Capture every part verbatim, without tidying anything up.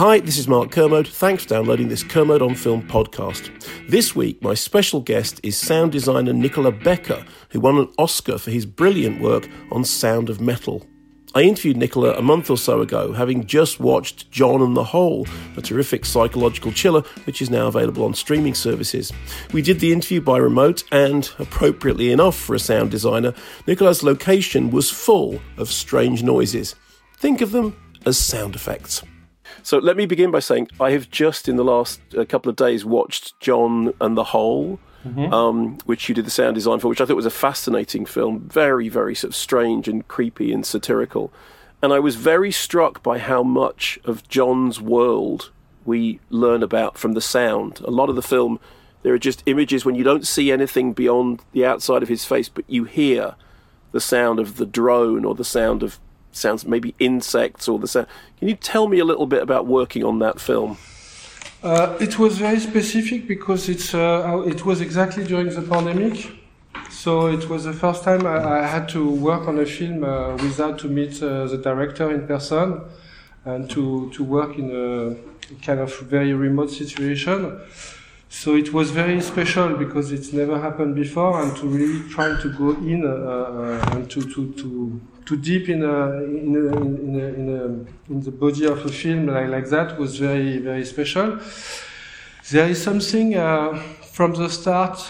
Hi, this is Mark Kermode. Thanks for downloading this Kermode on Film podcast. This week, my special guest is sound designer Nicola Becker, who won an Oscar for his brilliant work on Sound of Metal. I interviewed Nicola a month or so ago, having just watched John and the Hole, a terrific psychological chiller which is now available on streaming services. We did the interview by remote and, appropriately enough for a sound designer, Nicola's location was full of strange noises. Think of them as sound effects. So let me begin by saying I have just in the last uh, couple of days watched John and the Hole, mm-hmm. um, which you did the sound design for, which I thought was a fascinating film, very, very sort of strange and creepy and satirical. And I was very struck by how much of John's world we learn about from the sound. A lot of the film, there are just images when you don't see anything beyond the outside of his face, but you hear the sound of the drone or the sound of sounds, maybe insects or the sound. Can you tell me a little bit about working on that film? Uh, it was very specific because it's uh, it was exactly during the pandemic. So it was the first time I, I had to work on a film uh, without to meet uh, the director in person and to, to work in a kind of very remote situation. So it was very special because it's never happened before, and to really try to go in uh, and to to to to deep in a in a, in a, in, a, in the body of a film like like that was very very special. There is something uh, from the start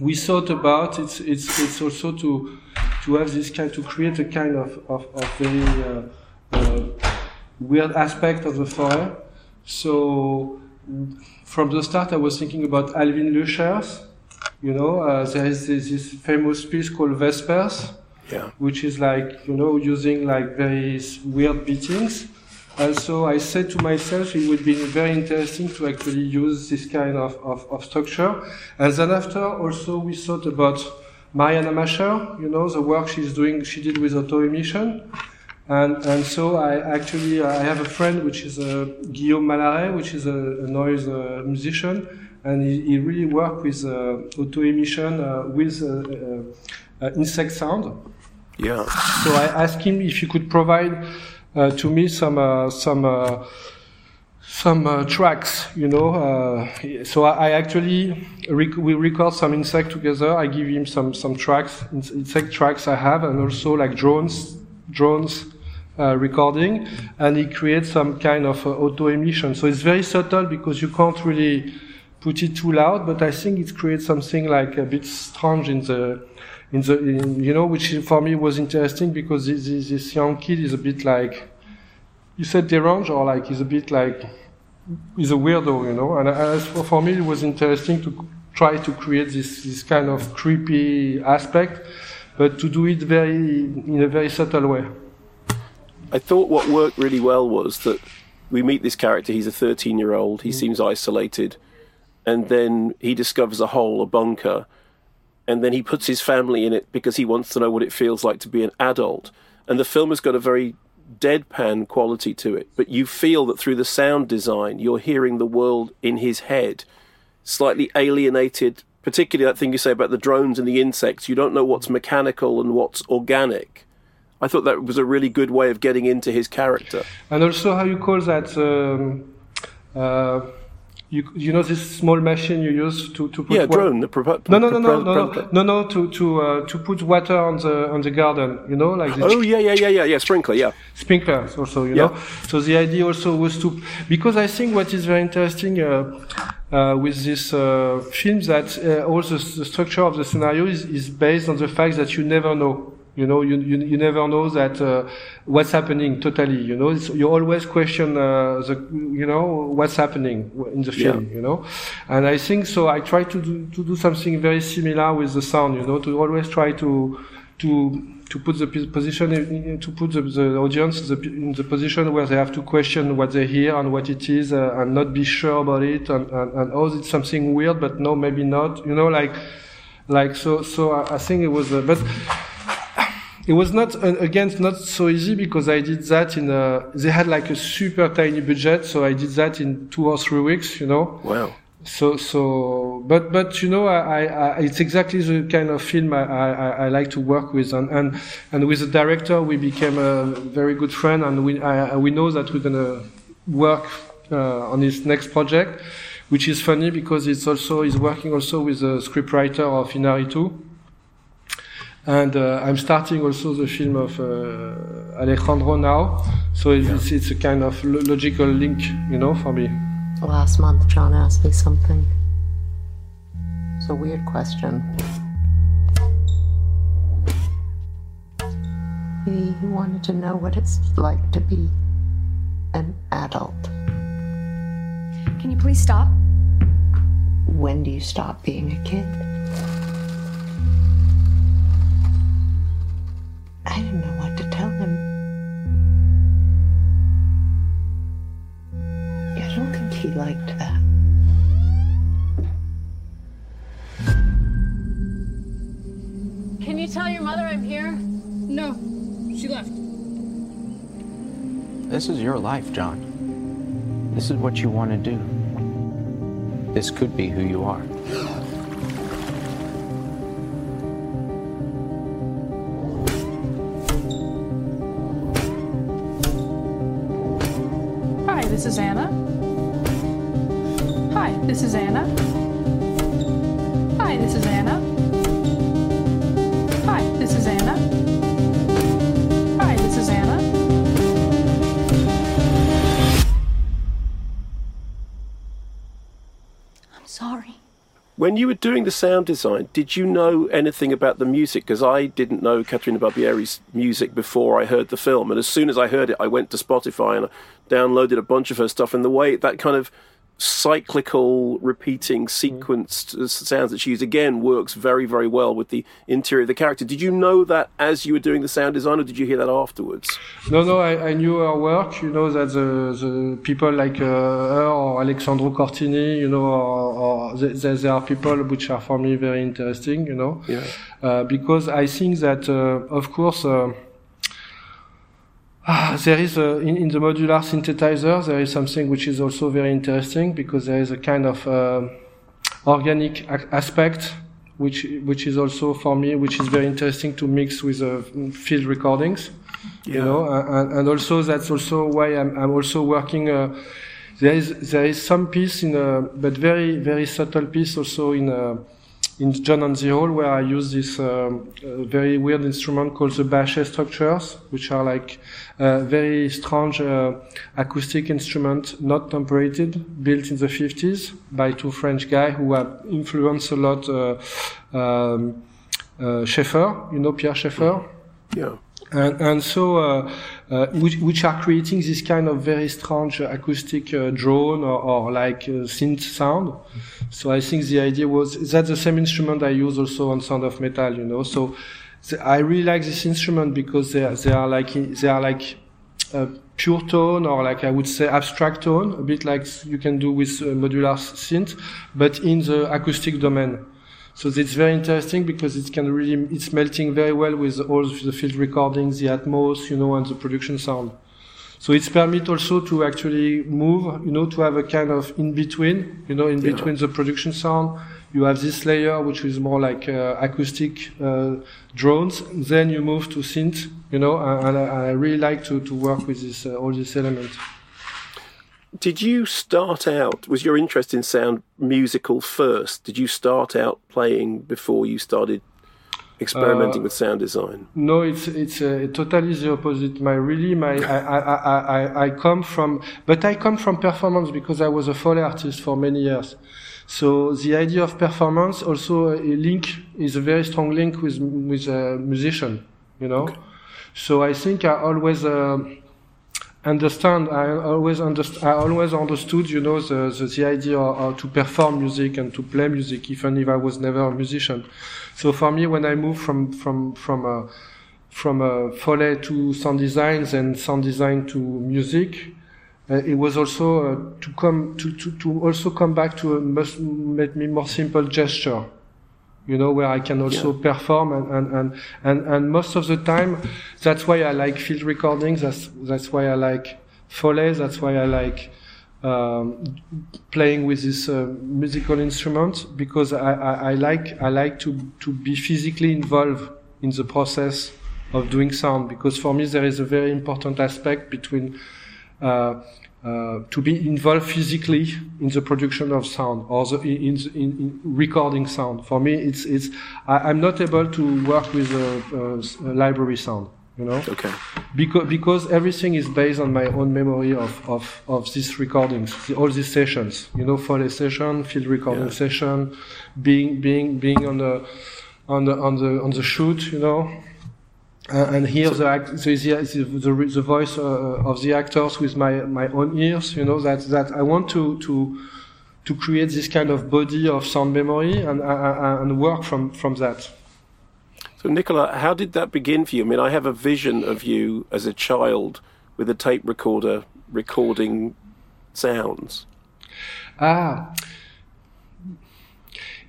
we thought about. It's it's it's also to to have this kind to create a kind of of, of very uh, uh, weird aspect of the horror. So. From the start, I was thinking about Alvin Lucier. You know, uh, there is this, this famous piece called Vespers, yeah. which is like, you know, using like very weird beatings. And so I said to myself, it would be very interesting to actually use this kind of, of, of structure. And then after, also we thought about Mariana Mascher. You know, the work she's doing, she did with auto emission. And, and so I actually, I have a friend which is uh, Guillaume Malaret, which is a, a noise uh, musician, and he, he really worked with uh, auto emission uh, with uh, uh, insect sound. Yeah. So I asked him if he could provide uh, to me some uh, some uh, some uh, tracks, you know. Uh, so I, I actually rec- we record some insect together. I give him some some tracks, insect tracks I have, and also like drones, drones. Uh, recording, and it creates some kind of uh, auto emission. So it's very subtle because you can't really put it too loud, but I think it creates something like a bit strange in the, in the, in, you know, which for me was interesting because this, this, this young kid is a bit like, you said deranged, or like he's a bit like, he's a weirdo, you know. And as for, for me, it was interesting to try to create this, this kind of creepy aspect, but to do it very in a very subtle way. I thought what worked really well was that we meet this character, he's a thirteen-year-old, he mm. seems isolated, and then he discovers a hole, a bunker, and then he puts his family in it because he wants to know what it feels like to be an adult. And the film has got a very deadpan quality to it, but you feel that through the sound design, you're hearing the world in his head, slightly alienated, particularly that thing you say about the drones and the insects, you don't know what's mechanical and what's organic. I thought that was a really good way of getting into his character. And also how you call that um, uh, You, you know this small machine you use to to put yeah wa- drone the pro- no no no no no no no no to to uh, to put water on the on the garden, you know, like this. oh yeah yeah yeah yeah yeah sprinkler yeah sprinklers also you yeah. know. So the idea also was to, because I think what is very interesting uh, uh, with this uh, film, that uh, also the structure of the scenario is is based on the fact that you never know. You know, you, you you never know that uh, what's happening totally. You know, it's, you always question uh, the you know what's happening in the film. Yeah. You know, and I think so. I try to do, to do something very similar with the sound. You know, to always try to to to put the position in, to put the, the audience the, in the position where they have to question what they hear and what it is, uh, and not be sure about it. And, and and oh, it's something weird, but no, maybe not. You know, like like so so. I, I think it was, uh, but. It was not, again, not so easy, because I did that in a, they had like a super tiny budget, so I did that in two or three weeks, you know. Wow. So, so, but, but, you know, I, I, it's exactly the kind of film I, I, I like to work with. And, and, and with the director, we became a very good friend, and we, I, we know that we're gonna work, uh, on his next project, which is funny because it's also, he's working also with a scriptwriter of Inaritu. And uh, I'm starting also the film of uh, Alejandro now, so it's, yeah. it's a kind of lo- logical link, you know, for me. Last month, John asked me something. It's a weird question. He, he wanted to know what it's like to be an adult. Can you please stop? When do you stop being a kid? I didn't know what to tell him. I don't think he liked that. Can you tell your mother I'm here? No, she left. This is your life, John. This is what you want to do. This could be who you are. This is Anna. Hi, this is Anna. Hi, this is Anna. Hi, this is Anna. Hi, this is Anna. I'm sorry. When you were doing the sound design, did you know anything about the music? Because I didn't know Caterina Barbieri's music before I heard the film. And as soon as I heard it, I went to Spotify and I downloaded a bunch of her stuff. And the way that kind of cyclical, repeating, sequenced mm-hmm. sounds that she used, again, works very, very well with the interior of the character. Did you know that as you were doing the sound design, or did you hear that afterwards? No, no, I, I knew her work. You know that the, the people like uh, her or Alessandro Cortini, you know, or, or there, there are people which are for me very interesting, you know, yeah. uh, because I think that, uh, of course, uh, Ah, there is a, in, in the modular synthesizer, there is something which is also very interesting, because there is a kind of uh, organic a- aspect which which is also for me, which is very interesting to mix with uh, field recordings, yeah. you know, and, and also that's also why I'm, I'm also working. Uh, there is there is some piece in a, but very very subtle piece also in a, in John and the Hole, where I use this um, uh, very weird instrument called the Bachet Structures, which are like uh, very strange uh, acoustic instrument, not temperated, built in the fifties by two French guys who have influenced a lot uh, um, uh, Schaeffer, you know, Pierre Schaeffer? Yeah. And, and so, uh, uh, which, which are creating this kind of very strange acoustic uh, drone or, or like uh, synth sound. So I think the idea was that's the same instrument I use also on Sound of Metal, you know. So the, I really like this instrument because they are, they are like they are like uh, pure tone, or like I would say abstract tone, a bit like you can do with uh, modular synth, but in the acoustic domain. So it's very interesting because it can really, it's melting very well with all the field recordings, the Atmos, you know, and the production sound. So it's permit also to actually move, you know, to have a kind of in between, you know, in yeah. between the production sound. You have this layer, which is more like uh, acoustic uh, drones. Then you move to synth, you know, and, and I really like to, to work with this, uh, all these elements. Did you start out, was your interest in sound musical first? Did you start out playing before you started experimenting uh, with sound design? No, it's it's uh, totally the opposite. My really my I, I, I, I, I come from, but I come from performance because I was a Foley artist for many years. So the idea of performance also a link is a very strong link with with a musician, you know. Okay. So I think I always. Uh, Understand, I always underst- I always understood, you know, the, the, the idea of, of to perform music and to play music, even if I was never a musician. So for me, when I moved from, from, from, uh, from, uh, Foley to sound designs and sound design to music, uh, it was also, uh, to come, to, to, to also come back to a much, made me more simple gesture, you know, where I can also yeah. perform and, and, and, and, and most of the time, that's why I like field recordings, that's, that's why I like Foley, that's why I like um, playing with this uh, musical instrument, because I, I, I like, I like to, to be physically involved in the process of doing sound, because for me there is a very important aspect between uh, Uh, to be involved physically in the production of sound or the, in, in, in recording sound. For me, it's it's I, I'm not able to work with a, a, a library sound, you know. Okay. Because because everything is based on my own memory of of of these recordings, the, all these sessions, you know, Foley session, field recording yeah. session, being being being on the on the on the on the shoot, you know. Uh, and hear the, act, the, the, the, the voice uh, of the actors with my, my own ears, you know, that, that I want to, to, to create this kind of body of sound memory and, uh, and work from, from that. So, Nicola, how did that begin for you? I mean, I have a vision of you as a child with a tape recorder recording sounds. Ah...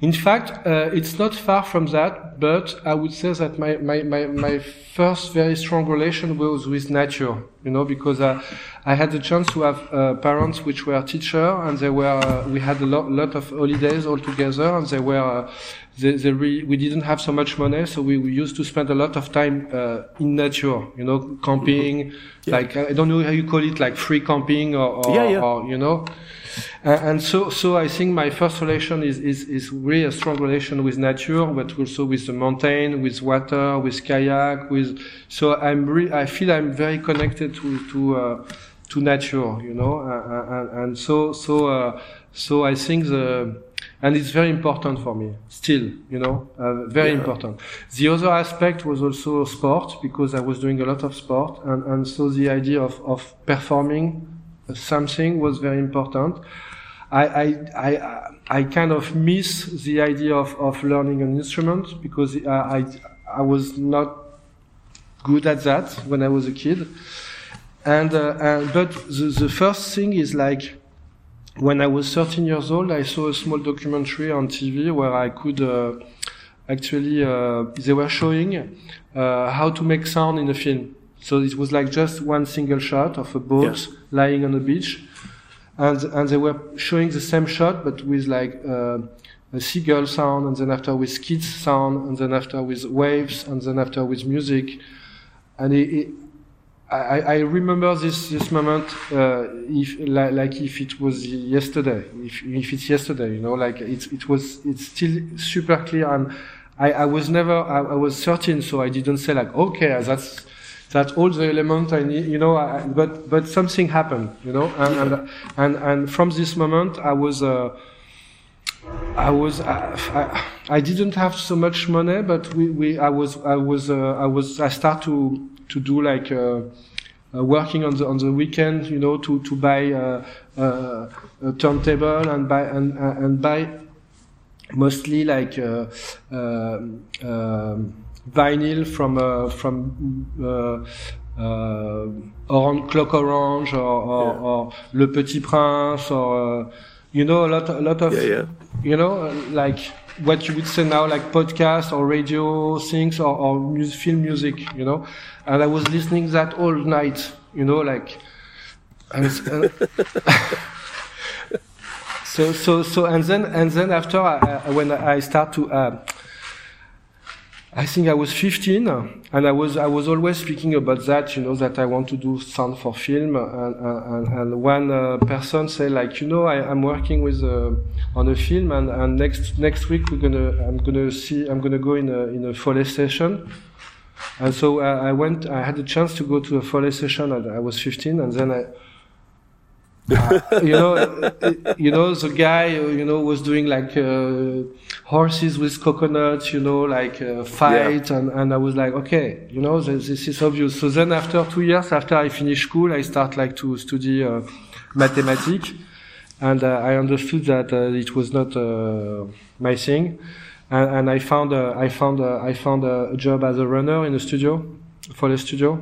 In fact, uh, it's not far from that, but I would say that my, my, my, my first very strong relation was with nature, you know, because I, I had the chance to have uh, parents which were teachers, and they were, uh, we had a lot, lot of holidays all together, and they were, uh, they, they re- we didn't have so much money, so we, we used to spend a lot of time uh, in nature, you know, camping, mm-hmm. yeah. like, I don't know how you call it, like free camping or, or, yeah, yeah. or you know. Uh, and so, so I think my first relation is, is, is really a strong relation with nature, but also with the mountain, with water, with kayak, with, so I'm re- I feel I'm very connected to, to, uh, to nature, you know, uh, uh, and so, so, uh, so I think the, and it's very important for me, still, you know, uh, very yeah. important. The other aspect was also sport, because I was doing a lot of sport, and, and so the idea of, of performing something was very important. I, I I I kind of miss the idea of of learning an instrument because I I, I was not good at that when I was a kid. And, uh, and but the, the first thing is like when I was thirteen years old, I saw a small documentary on T V where I could uh, actually uh, they were showing uh, how to make sound in a film. So it was like just one single shot of a boat yeah. lying on a beach, and and they were showing the same shot but with like uh, a seagull sound, and then after with kids sound, and then after with waves, and then after with music, and it, it, I I remember this this moment uh, if like, like if it was yesterday, if if it's yesterday, you know, like it it was it's still super clear, and I I was never I, I was thirteen, so I didn't say like okay that's. That's all the element I need, you know, I, but, but something happened, you know, and, and, and, and from this moment I was, uh, I was, I, I, I didn't have so much money, but we, we, I was, I was, uh, I was, I start to, to do like, uh, uh, working on the, on the weekend, you know, to, to buy, uh, uh, a turntable and buy, and, and buy mostly like, uh, uh, um, vinyl from uh, from uh, uh, Orange, Clock Orange, or, or, yeah. or Le Petit Prince, or uh, you know a lot, a lot of yeah, yeah. you know uh, like what you would say now like podcast or radio things or, or music, film music, you know. And I was listening that all night, you know, like. And, and so so so and then and then after I, I, when I start to. Uh, I think I was fifteen, and I was I was always speaking about that, you know, that I want to do sound for film. And, and, and one uh, person said, like, you know, I, I'm working with uh, on a film, and, and next next week we're gonna I'm gonna see I'm gonna go in a in a Foley session. And so I, I went. I had a chance to go to a Foley session, and I was fifteen, and then I. uh, you know, you know the guy, you know, was doing like uh, horses with coconuts, you know, like uh, fight, yeah. and, and I was like, okay, you know, this, this is obvious. So then, after two years, after I finished school, I start like to study uh, mathematics, and uh, I understood that uh, it was not uh, my thing, and, and I found uh, I found uh, I found a job as a runner in a studio, for the studio.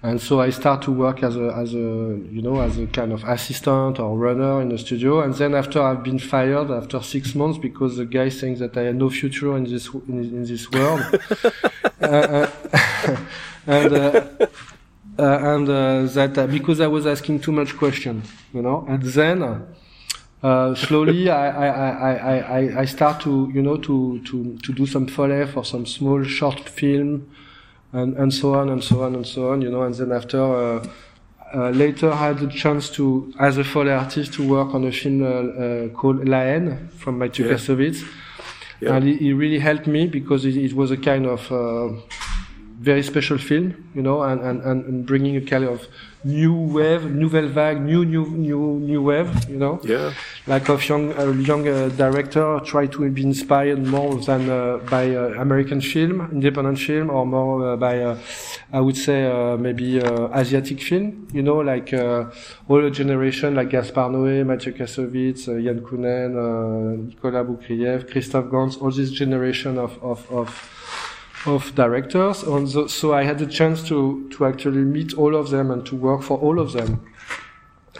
And so I start to work as a, as a, you know, as a kind of assistant or runner in the studio. And then after I've been fired after six months because the guy saying that I had no future in this, in, in this world. uh, uh, and, uh, uh, and, uh, that, uh, because I was asking too much question, you know, and then, uh, slowly I, I, I, I, I start to, you know, to, to, to do some foley for some small short film. And, and so on and so on and so on, you know. And then after, uh, uh, later, I had the chance to, as a foley artist, to work on a film uh, uh, called La Haine from Mathieu Kassovitz, yeah. yeah. and it, it really helped me because it, it was a kind of uh, very special film, you know, and, and, and bringing a kind of new wave, nouvelle vague, new new new new wave, you know, yeah, like of young uh, young uh, director try to be inspired more than uh, by uh, American film, independent film, or more uh, by uh, I would say uh, maybe uh, Asiatic film, you know, like uh, all a generation like Gaspar Noé, Mathieu Kassovitz, uh, Jan Kounen, uh, Nicolas Boukreev, Christophe Gans, all this generation of of of. of directors, and so, so I had the chance to, to actually meet all of them and to work for all of them.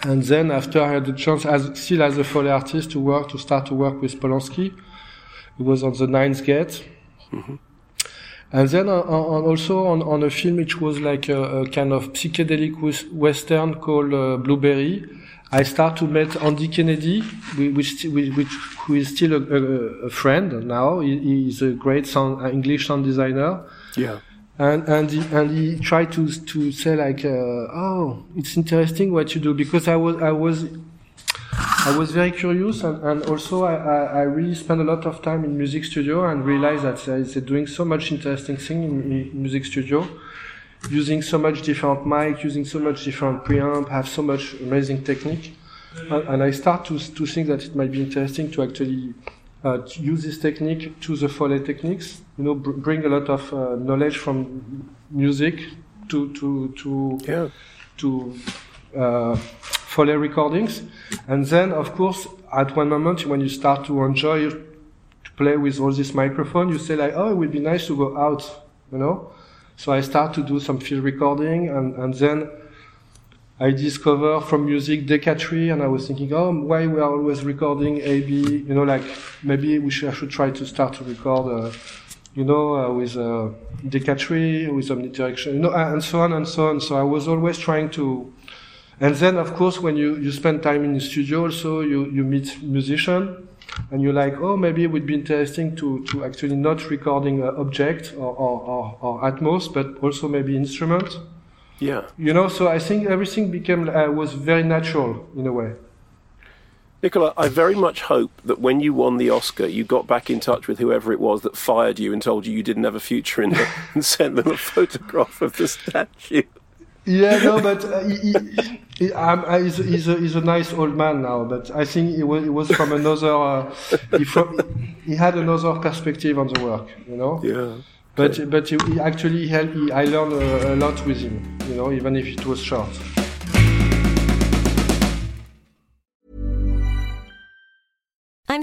And then after I had the chance, as still as a foley artist, to work, to start to work with Polanski. It was on the Ninth Gate. Mm-hmm. And then on, on also on, on a film which was like a, a kind of psychedelic western called uh, Blueberry. I start to meet Andy Kennedy, which, which, which, who is still a, a, a friend now. He, he's a great sound, English sound designer. Yeah. And, and he, and he tried to, to say like, uh, oh, it's interesting what you do, because I was, I was, I was very curious, and, and also I, I, I really spent a lot of time in music studio and realized that uh, they're doing so much interesting thing in, in music studio. Using so much different mic, using so much different preamp, have so much amazing technique, and, and I start to to think that it might be interesting to actually uh, to use this technique to the foley techniques. You know, br- bring a lot of uh, knowledge from music to to to yeah. to uh, foley recordings, and then of course at one moment when you start to enjoy to play with all this microphone, you say like, oh, it would be nice to go out, you know. So I start to do some field recording, and, and then I discover from music Decca Tree, and I was thinking, oh, why we are always recording A, B, you know, like maybe we should, I should try to start to record, uh, you know, uh, with uh, Decca Tree, with omnidirection, you know, and so on and so on. So I was always trying to, and then of course when you, you spend time in the studio also, you, you meet musicians. And you're like, oh, maybe it would be interesting to, to actually not recording an object or, or, or, or Atmos, but also maybe instrument. Yeah. You know, so I think everything became, uh, was very natural in a way. Nicola, I very much hope that when you won the Oscar, you got back in touch with whoever it was that fired you and told you you didn't have a future in it and sent them a photograph of the statue. Yeah, no, but uh, he, he, he, um, uh, he's, he's, a, he's a nice old man now. But I think he was, he was from another. Uh, he, from, he had another perspective on the work, you know. Yeah. But yeah. but he, he actually helped. He, I learned a, a lot with him, you know, even if it was short. I'm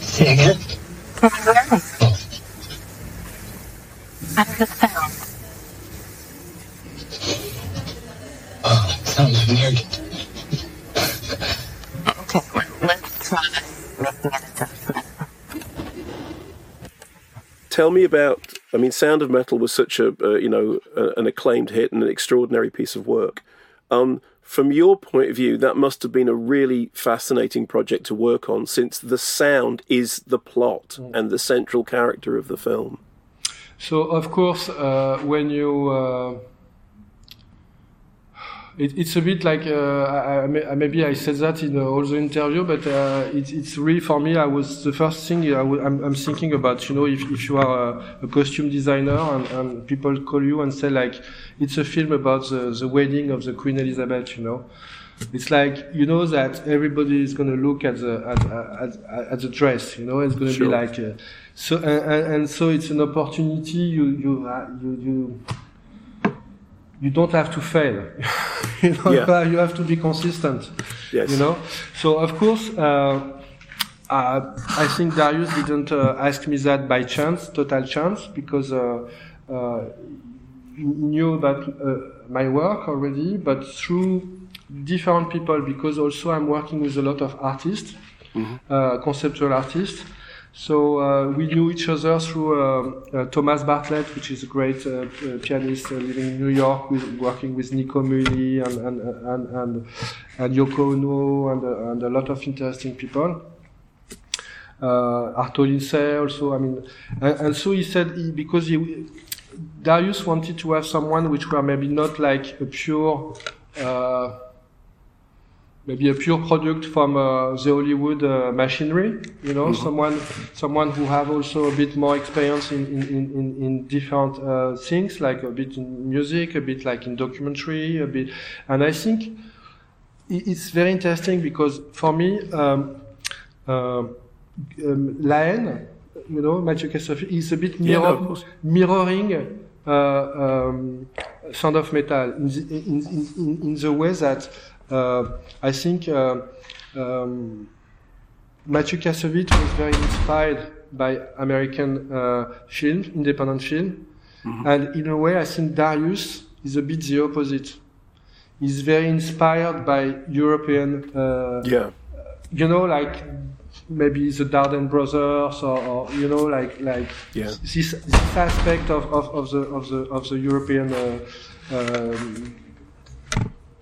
Say again? Oh. That's the sound. Oh, it sounds weird. Okay, well, let's try making an adjustment. Tell me about, I mean, Sound of Metal was such a, uh, you know, uh, an acclaimed hit and an extraordinary piece of work. Um, from your point of view, that must have been a really fascinating project to work on, since the sound is the plot and the central character of the film. So, of course, uh, when you... Uh, it, it's a bit like... Uh, I, I, maybe I said that in uh, all the interview, but uh, it, it's really, for me, I was the first thing I w- I'm, I'm thinking about, you know, if, if you are a, a costume designer and, and people call you and say, like, it's a film about the, the wedding of the Queen Elizabeth, you know. It's like, you know that everybody is going to look at the at, at, at the dress, you know. It's going to sure. be like a, so, and, and so it's an opportunity. You you you you, you don't have to fail. you know, yeah. You have to be consistent. Yes. You know. So of course, uh, uh, I think Darius didn't uh, ask me that by chance, total chance, because. Uh, uh, knew about uh, my work already, but through different people, because also I'm working with a lot of artists, mm-hmm. uh, conceptual artists. So uh, we knew each other through uh, uh, Thomas Bartlett, which is a great uh, uh, pianist uh, living in New York, with, working with Nico Muhly and and and, and, and Yoko Ono and, uh, and a lot of interesting people. Uh, Arto Lindsay also, I mean, and, and so he said, he, because he... Darius wanted to have someone which were maybe not like a pure, uh, maybe a pure product from uh, the Hollywood uh, machinery, you know, mm-hmm. someone someone who have also a bit more experience in in in, in different uh, things, like a bit in music, a bit like in documentary, a bit, and I think it's very interesting because for me, um, uh, um, La Haine. You know, Mathieu Kassovitz is a bit mirror, yeah, no, mirroring uh, um, Sound of Metal in the, in, in, in the way that uh, I think uh, um, Mathieu Kassovitz was very inspired by American uh, film, independent film, mm-hmm. and in a way I think Darius is a bit the opposite. He's very inspired by European, uh, yeah. you know, like. Maybe the Dardenne brothers, or, or you know, like like yeah. this, this aspect of, of, of the of the of the European uh, um,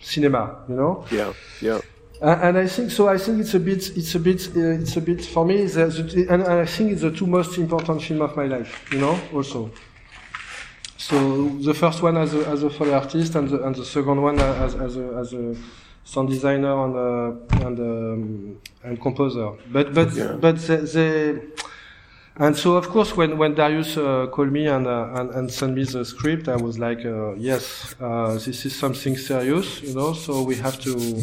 cinema, you know. Yeah, yeah. And, and I think so. I think it's a bit, it's a bit, uh, it's a bit for me. The, the, and, and I think it's the two most important films of my life, you know. Also, so the first one as a as a foley artist, and the and the second one as as a as a sound designer and uh, and, um, and composer, but but yeah. but they, they and so of course when when Darius uh, called me and, uh, and and sent me the script, I was like uh, yes, uh, this is something serious, you know. So we have to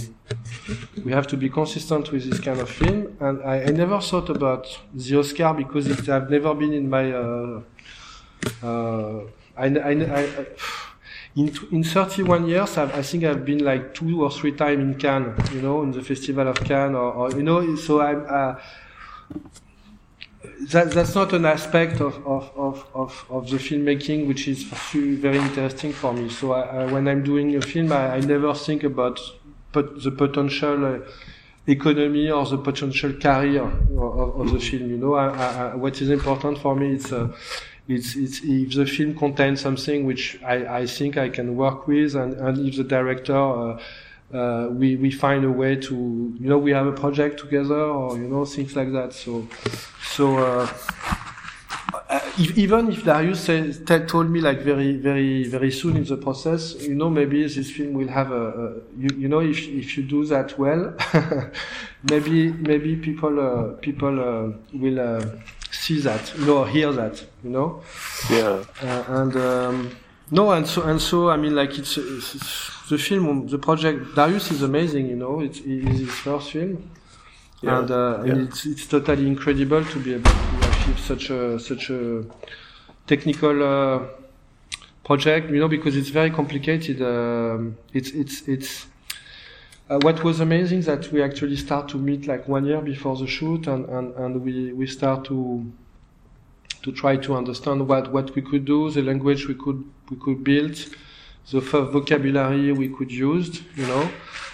we have to be consistent with this kind of film. And I, I never thought about the Oscar because it have never been in my uh, uh, I I. I, I In, in thirty-one years, I've, I think I've been like two or three times in Cannes, you know, in the Festival of Cannes, or, or you know, so I'm, uh, that, that's not an aspect of, of, of, of, of the filmmaking which is very interesting for me. So I, I, when I'm doing a film, I, I never think about pot, the potential uh, economy or the potential career of, of the film, you know. I, I, what is important for me, it's... Uh, It's, it's, if the film contains something which I, I think I can work with, and, and if the director uh, uh, we we find a way to, you know, we have a project together, or you know, things like that. So so uh, if, even if Darius says, t- told me like very very very soon in the process, you know, maybe this film will have a, a you, you know, if if you do that well, maybe maybe people uh, people uh, will. Uh, see that, you know, hear that, you know? Yeah. Uh, and, um, no, and so, and so, I mean, like, it's, it's, it's the film, the project, Darius is amazing, you know, it's, it's his first film. Yeah. And, uh, yeah. and it's, it's totally incredible to be able to achieve such a, such a technical, uh, project, you know, because it's very complicated. Um, it's, it's, it's, Uh, what was amazing that we actually start to meet like one year before the shoot, and, and, and we, we start to to try to understand what, what we could do, the language we could we could build, the first vocabulary we could use, you know.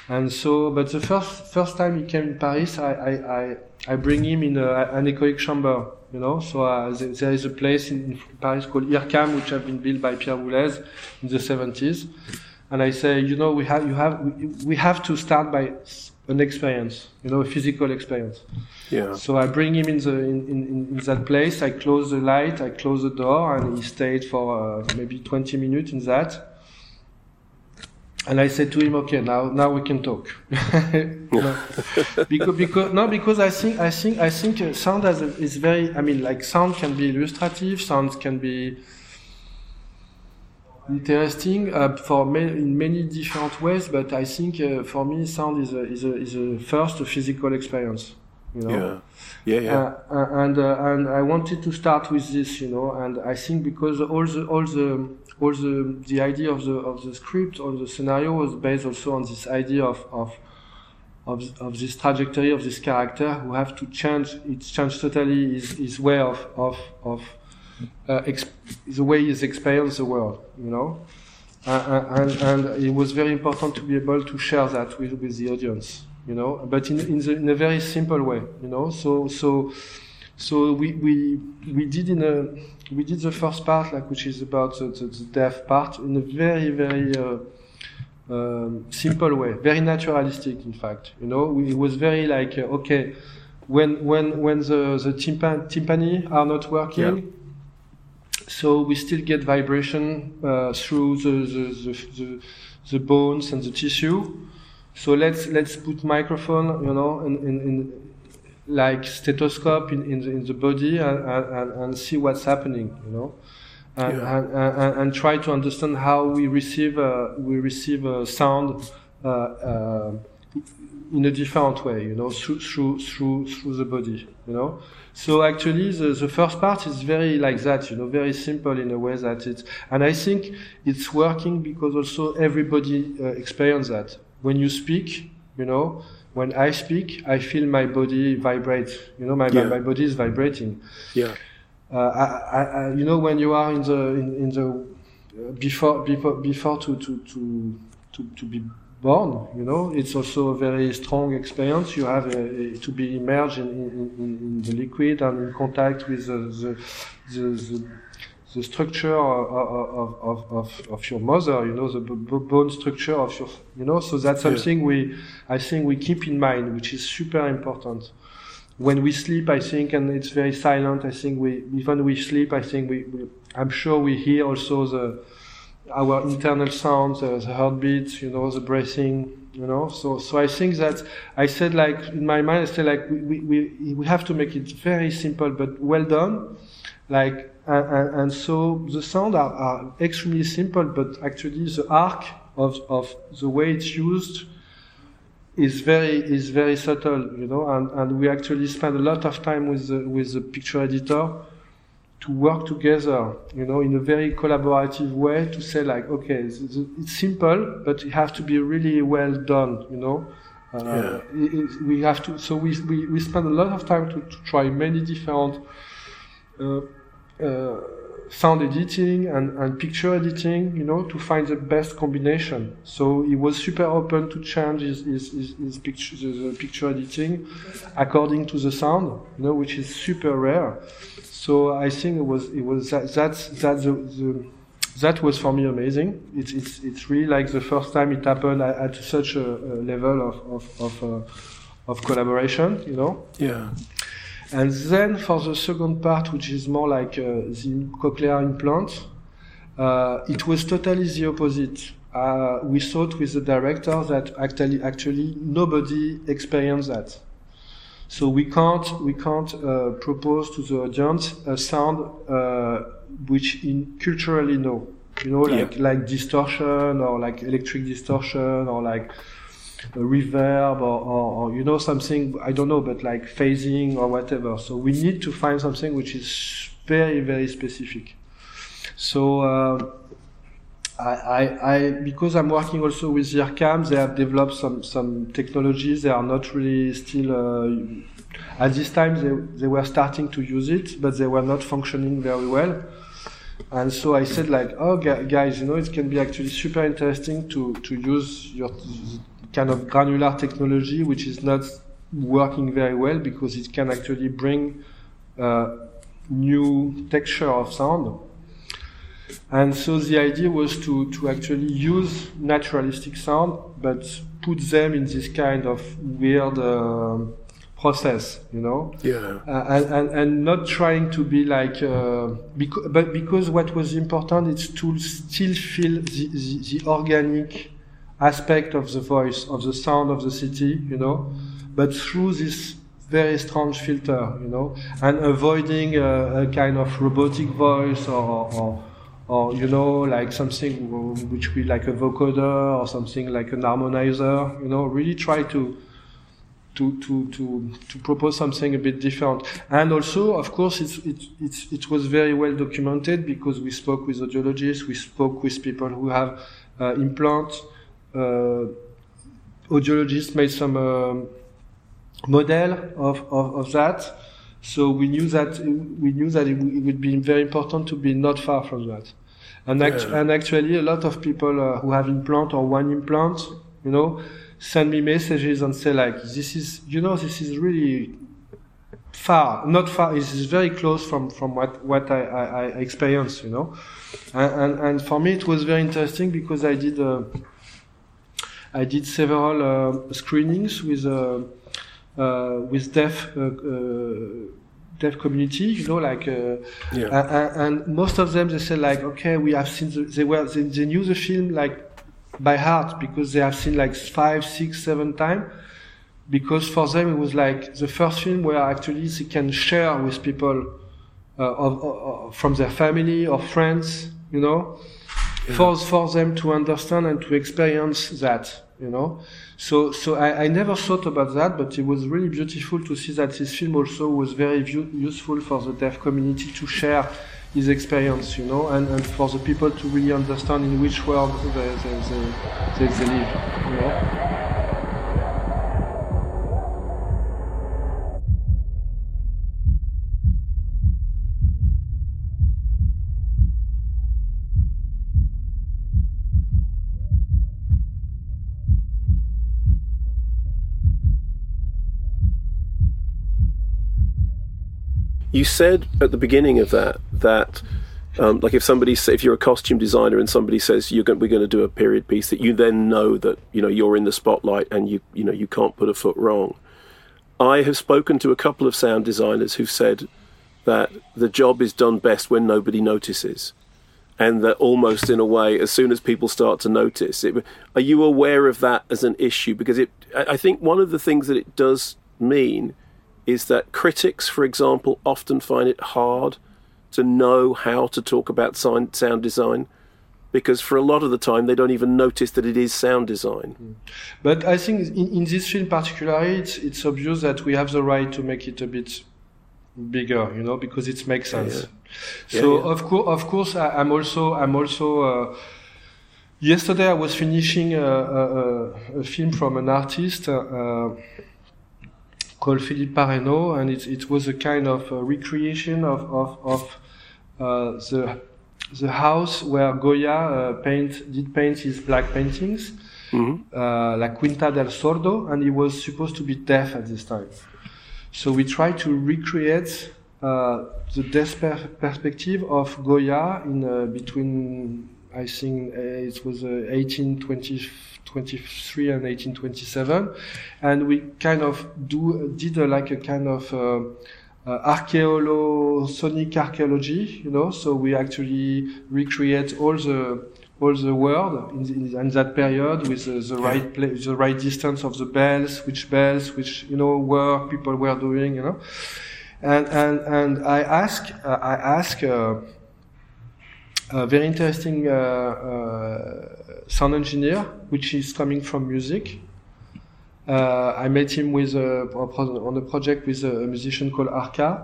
And so, but the first first time he came in Paris, I I, I, I bring him in a, an echoic chamber, you know. So uh, there, there is a place in, in Paris called IRCAM, which have been built by Pierre Boulez in the seventies. And I say, you know, we have, you have, we, we have to start by an experience, you know, a physical experience. Yeah. So I bring him in the in, in, in that place. I close the light, I close the door, and he stayed for uh, maybe twenty minutes in that. And I said to him, okay, now now we can talk. No. because because no, because I think I think I think sound as a, is very. I mean, like sound can be illustrative. Sound can be. Interesting uh, for ma- in many different ways, but I think uh, for me, sound is a, is a, is a first a physical experience. You know? Yeah, yeah, yeah. Uh, and uh, and I wanted to start with this, you know. And I think because all the all the all the the idea of the of the script or the scenario was based also on this idea of of of, of this trajectory of this character who have to change. It's changed totally his his way of of of. Uh, exp- the way he's experienced the world, you know, uh, and, and it was very important to be able to share that with, with the audience, you know, but in in, the, in a very simple way, you know. So so so we we we did in a we did the first part, like which is about the, the, the death part, in a very very uh, um, simple way, very naturalistic, in fact, you know. We, it was very like uh, okay, when when when the the tympan- tympani are not working. Yeah. So we still get vibration uh, through the the, the the the bones and the tissue. So let's let's put microphone, you know, in, in, in like stethoscope in, in the in the body and, and, and see what's happening, you know, and, yeah. and, and, and try to understand how we receive uh, we receive uh, sound uh, uh, in a different way, you know, through through through through the body, you know. So actually, the, the first part is very like that, you know, very simple in a way that it. And I think it's working because also everybody uh, experiences that. When you speak, you know, when I speak, I feel my body vibrate. You know, my yeah. my, my body is vibrating. Yeah. Uh, I, I, I, you know, when you are in the in, in the uh, before before before to to to to, to be. Born, you know, it's also a very strong experience. You have a, a, to be immersed in, in, in, in the liquid and in contact with the the, the, the, the structure of, of of of your mother. You know, the b- bone structure of your, you know. So that's something yeah. we, I think, we keep in mind, which is super important. When we sleep, I think, and it's very silent. I think we, even we sleep, I think we, we I'm sure we hear also the. Our internal sounds, uh, the heartbeats, you know, the breathing, you know. So, so I think that I said, like in my mind, I said, like we we we have to make it very simple but well done, like and, and, and so the sound are, are extremely simple, but actually the arc of of the way it's used is very is very subtle, you know. And, and we actually spend a lot of time with the, with the picture editor. To work together, you know, in a very collaborative way to say like, okay, it's simple, but it has to be really well done, you know. Uh, yeah. it, it, we have to, so we, we, we spend a lot of time to, to try many different uh, uh, sound editing and, and picture editing, you know, to find the best combination. So he was super open to change his, his, his, his picture, the, the picture editing according to the sound, you know, which is super rare. So I think it was it was that, that's that's the, the that was for me amazing. It's it's it's really like the first time it happened at, at such a, a level of of of, uh, of collaboration, you know. Yeah. And then for the second part, which is more like uh, the cochlear implant, uh, it was totally the opposite. Uh, we thought with the director that actually actually nobody experienced that. So we can't we can't uh, propose to the audience a sound uh, which in culturally no, you know, like yeah. like distortion or like electric distortion or like a reverb or, or, or you know something I don't know, but like phasing or whatever. So we need to find something which is very very specific. So. Uh, I, I, I, because I'm working also with IRCAM, they have developed some, some technologies. They are not really still, uh, at this time they, they were starting to use it, but they were not functioning very well. And so I said like, oh guys, you know, it can be actually super interesting to, to use your kind of granular technology, which is not working very well because it can actually bring, uh, new texture of sound. And so the idea was to, to actually use naturalistic sound, but put them in this kind of weird uh, process, you know? Yeah. Uh, and, and, and not trying to be like, uh, beca- but because what was important is to still feel the, the, the organic aspect of the voice, of the sound of the city, you know, but through this very strange filter, you know, and avoiding a, a kind of robotic voice or, or Or, you know, like something which we like a vocoder or something like an harmonizer, you know, really try to, to, to, to, to propose something a bit different. And also, of course, it's, it, it's, it was very well documented because we spoke with audiologists, we spoke with people who have, uh, implants, uh, audiologists made some, um, model of, of, of that. So we knew that we knew that it, w- it would be very important to be not far from that, and, act- yeah. and actually a lot of people uh, who have implant or one implant, you know, send me messages and say like, "This is, you know, this is really far, not far. This is very close from, from what what I, I, I experienced, you know." And, and and for me it was very interesting because I did uh, I did several uh, screenings with. Uh, Uh, with deaf, uh, uh, deaf community, you know, like, uh, yeah. and, and most of them, they said like, okay, we have seen, the, they were, they, they knew the film like by heart because they have seen like five, six, seven times because for them it was like the first film where actually they can share with people uh, of, of, from their family or friends, you know, yeah. for, for them to understand and to experience that. You know, so so I, I never thought about that, but it was really beautiful to see that this film also was very view, useful for the deaf community to share his experience, you know, and, and for the people to really understand in which world they, they, they, they, they live, you know. You said at the beginning of that that, um, like, if somebody say, if you're a costume designer and somebody says you're going, we're going to do a period piece, that you then know that you know you're in the spotlight and you you know you can't put a foot wrong. I have spoken to a couple of sound designers who've said that the job is done best when nobody notices, and that almost in a way, as soon as people start to notice, it, are you aware of that as an issue? Because it, I think one of the things that it does mean. Is that critics, for example, often find it hard to know how to talk about sound design because for a lot of the time they don't even notice that it is sound design. But I think in, in this film particularly, it's, it's obvious that we have the right to make it a bit bigger, you know, because it makes sense. Yeah, yeah. So yeah, yeah. Of, co- of course, I, I'm also... I'm also uh, yesterday I was finishing a, a, a film from an artist... Uh, called Philippe Parreno, and it, it was a kind of a recreation of of, of uh, the the house where Goya uh, paint did paint his black paintings, mm-hmm. uh, La Quinta del Sordo, and he was supposed to be deaf at this time. So we tried to recreate uh, the deaf per- perspective of Goya in uh, between I think uh, it was uh, eighteen twenty-three and eighteen twenty-seven, and we kind of do did uh, like a kind of uh, uh, archaeolo-sonic archaeology, you know. So we actually recreate all the all the world in, the, in that period with uh, the right pla the right distance of the bells, which bells, which you know were people were doing, you know. And and and I ask uh, I ask. Uh, A very interesting uh, uh, sound engineer, which is coming from music. Uh, I met him with a, on a project with a musician called IRCAM,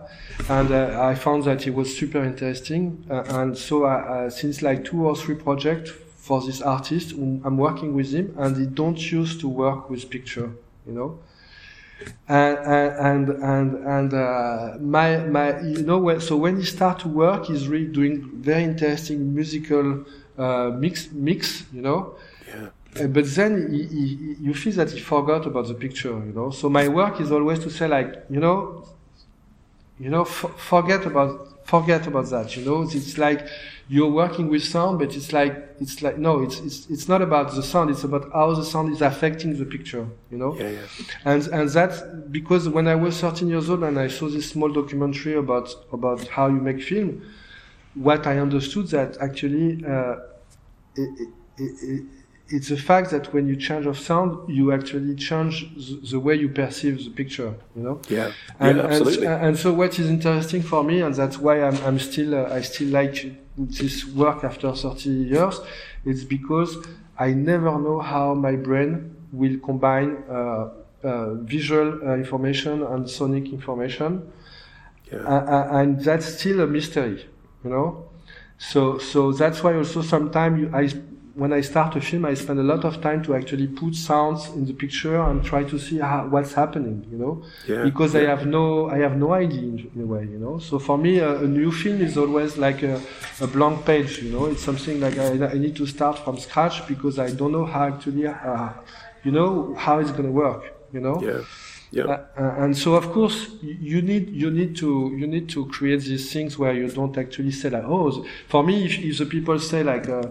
and uh, I found that he was super interesting. Uh, and so, I, uh, since like two or three projects for this artist, I'm working with him, and he don't used to work with picture, you know. And and and, and uh, my my you know so when he start to work, he's really doing very interesting musical uh, mix mix you know, yeah. Uh, but then he, he, you feel that he forgot about the picture, you know. So my work is always to say like you know, you know f forget about forget about that, you know. It's like you're working with sound, but it's like it's like no, it's it's it's not about the sound. It's about how the sound is affecting the picture, you know. Yeah, yeah. And and that's because when I was thirteen years old and I saw this small documentary about about how you make film, what I understood that actually uh, it, it, it, it's the fact that when you change of sound, you actually change the, the way you perceive the picture, you know. Yeah, and, yeah, absolutely. And, and so what is interesting for me, and that's why I'm I'm still uh, I still like this work after thirty years, it's because I never know how my brain will combine uh, uh, visual uh, information and sonic information, yeah. uh, and that's still a mystery, you know. So, so that's why also sometimes I, when I start a film, I spend a lot of time to actually put sounds in the picture and try to see how, what's happening, you know, yeah. because yeah. I have no, I have no idea in, in a way, you know. So for me, a, a new film is always like a, a blank page, you know. It's something like I, I need to start from scratch because I don't know how actually, uh, you know, how it's going to work, you know. Yeah. Yeah. Uh, uh, and so, of course, you need you need to you need to create these things where you don't actually say like, oh, for me, if, if the people say like. Uh,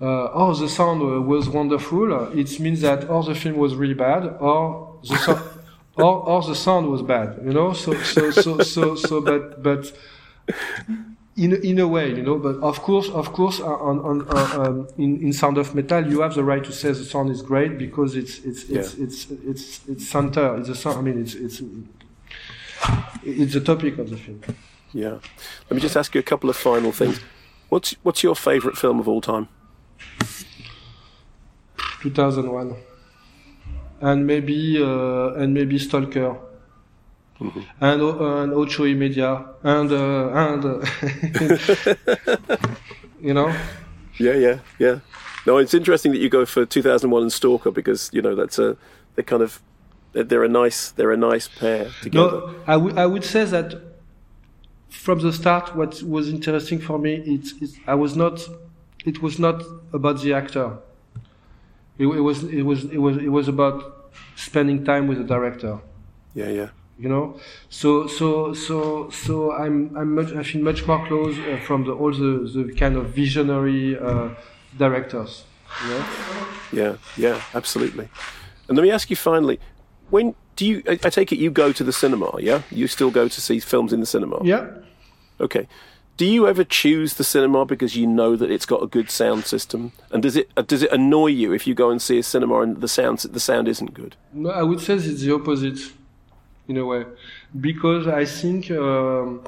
Uh, oh, the sound uh, was wonderful. It means that or the film was really bad, or the so or, or the sound was bad. You know, so so so so so. But but in in a way, you know. But of course, of course, on on uh, um, in in Sound of Metal, you have the right to say the sound is great because it's it's it's yeah. it's, it's it's it's center. It's a sound. I mean, it's it's it's the topic of the film. Yeah. Let me just ask you a couple of final things. What's what's your favorite film of all time? two thousand one, and maybe uh, and maybe Stalker, mm-hmm. and uh, and Ocho y Media, and uh, and uh, you know. Yeah, yeah, yeah. No, it's interesting that you go for two thousand one and Stalker because you know that's a they kind of they're a nice they're a nice pair together. No, I would I would say that from the start, what was interesting for me, it's, it's I was not. It was not about the actor. It, it was. It was. It was. It was about spending time with the director. Yeah, yeah. You know. So, so, so, so. I'm. I'm much. I feel much more close uh, from the, all the, the kind of visionary uh, directors. You know? Yeah. Yeah. Absolutely. And let me ask you finally. When do you? I, I take it you go to the cinema. Yeah. You still go to see films in the cinema. Yeah. Okay. Do you ever choose the cinema because you know that it's got a good sound system? And does it does it annoy you if you go and see a cinema and the sound the sound isn't good? No, I would say it's the opposite, in a way, because I think um,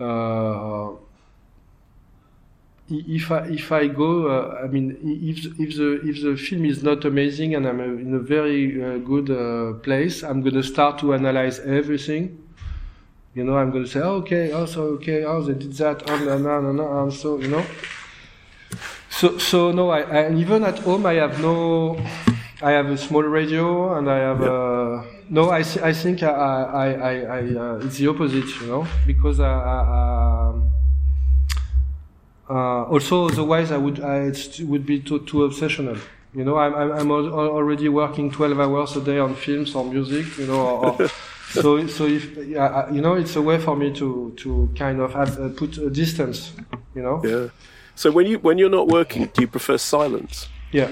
uh, if I if I go, uh, I mean, if if the if the film is not amazing and I'm in a very uh, good uh, place, I'm going to start to analyze everything. You know, I'm going to say, oh, okay, oh, so, okay, oh, they did that, oh, no, no, no, no, so, you know. So, so no, I, I, even at home, I have no, I have a small radio, and I have yep. a, no, I, I think I, I, I, I uh, it's the opposite, you know, because I, I, I, uh, also, otherwise, I would, I, it would be too, too obsessional. You know, I'm, I'm, I'm already working twelve hours a day on films or music, you know, or, or So, so if uh, you know, it's a way for me to to kind of have, uh, put a distance, you know. Yeah. So when you when you're not working, do you prefer silence? Yeah.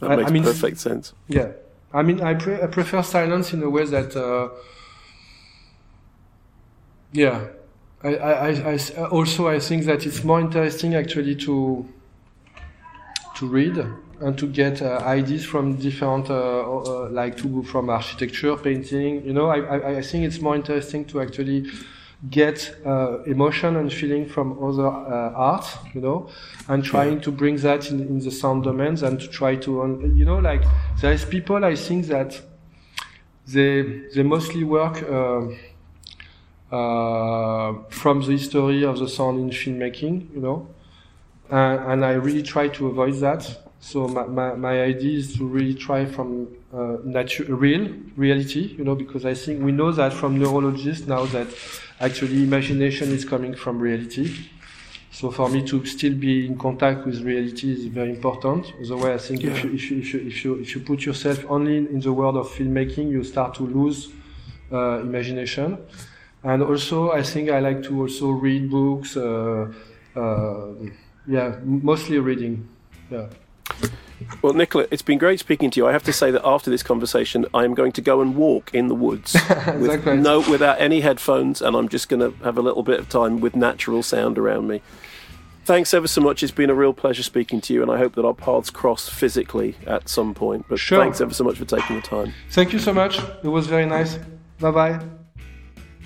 That I, makes I mean, perfect sense. Yeah, I mean, I, pre- I prefer silence in a way that, uh, yeah. I, I, I, I also I think that it's more interesting actually to to read and to get uh, ideas from different, uh, uh, like to go from architecture, painting. You know, I, I, I think it's more interesting to actually get uh, emotion and feeling from other uh, art, you know, and trying to bring that in, in the sound domains and to try to, un- you know, like there's people I think that they they mostly work uh, uh, from the history of the sound in filmmaking, you know, uh, and I really try to avoid that. So my, my, my idea is to really try from uh, natu- real, reality, you know, because I think we know that from neurologists now that actually imagination is coming from reality. So for me to still be in contact with reality is very important. Otherwise, I think yeah. if, you, if, you, if, you, if, you, if you put yourself only in the world of filmmaking, you start to lose uh, imagination. And also, I think I like to also read books, uh, uh, yeah, mostly reading, yeah. Well, Nicola, it's been great speaking to you. I have to say that after this conversation, I am going to go and walk in the woods exactly. with no, without any headphones, and I'm just going to have a little bit of time with natural sound around me. Thanks ever so much. It's been a real pleasure speaking to you, and I hope that our paths cross physically at some point. But sure. Thanks ever so much for taking the time. Thank you so much. It was very nice. Bye-bye.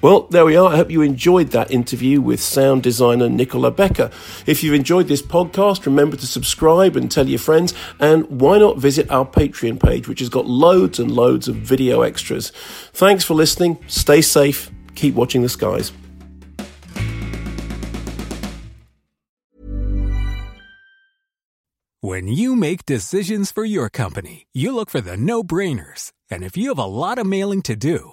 Well, there we are. I hope you enjoyed that interview with sound designer Nicola Becker. If you've enjoyed this podcast, remember to subscribe and tell your friends. And why not visit our Patreon page, which has got loads and loads of video extras. Thanks for listening. Stay safe. Keep watching the skies. When you make decisions for your company, you look for the no-brainers. And if you have a lot of mailing to do,